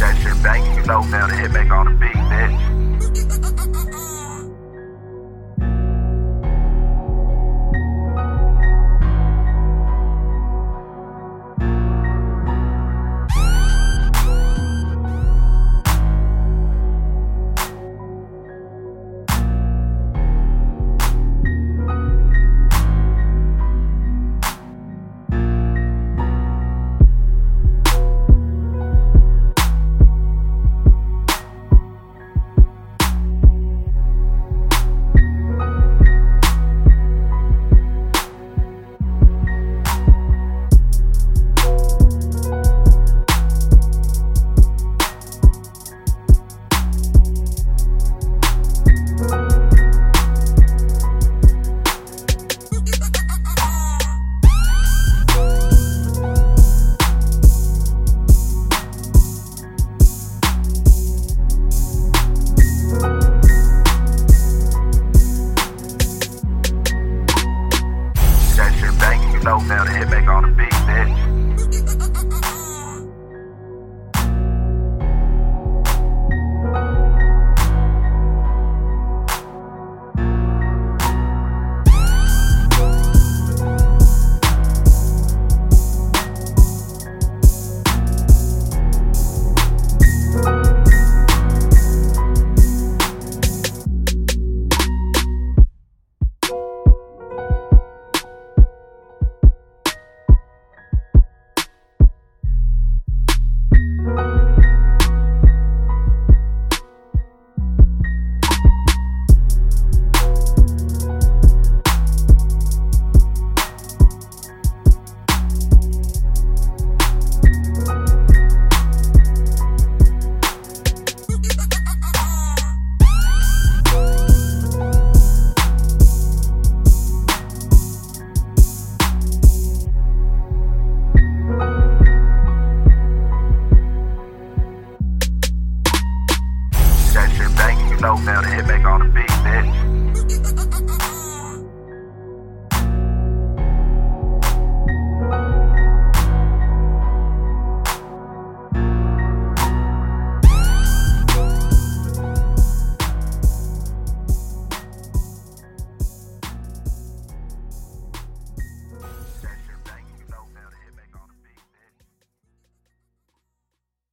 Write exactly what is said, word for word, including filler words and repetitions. That shit banging, you know, man, the hit make on the beat, bitch.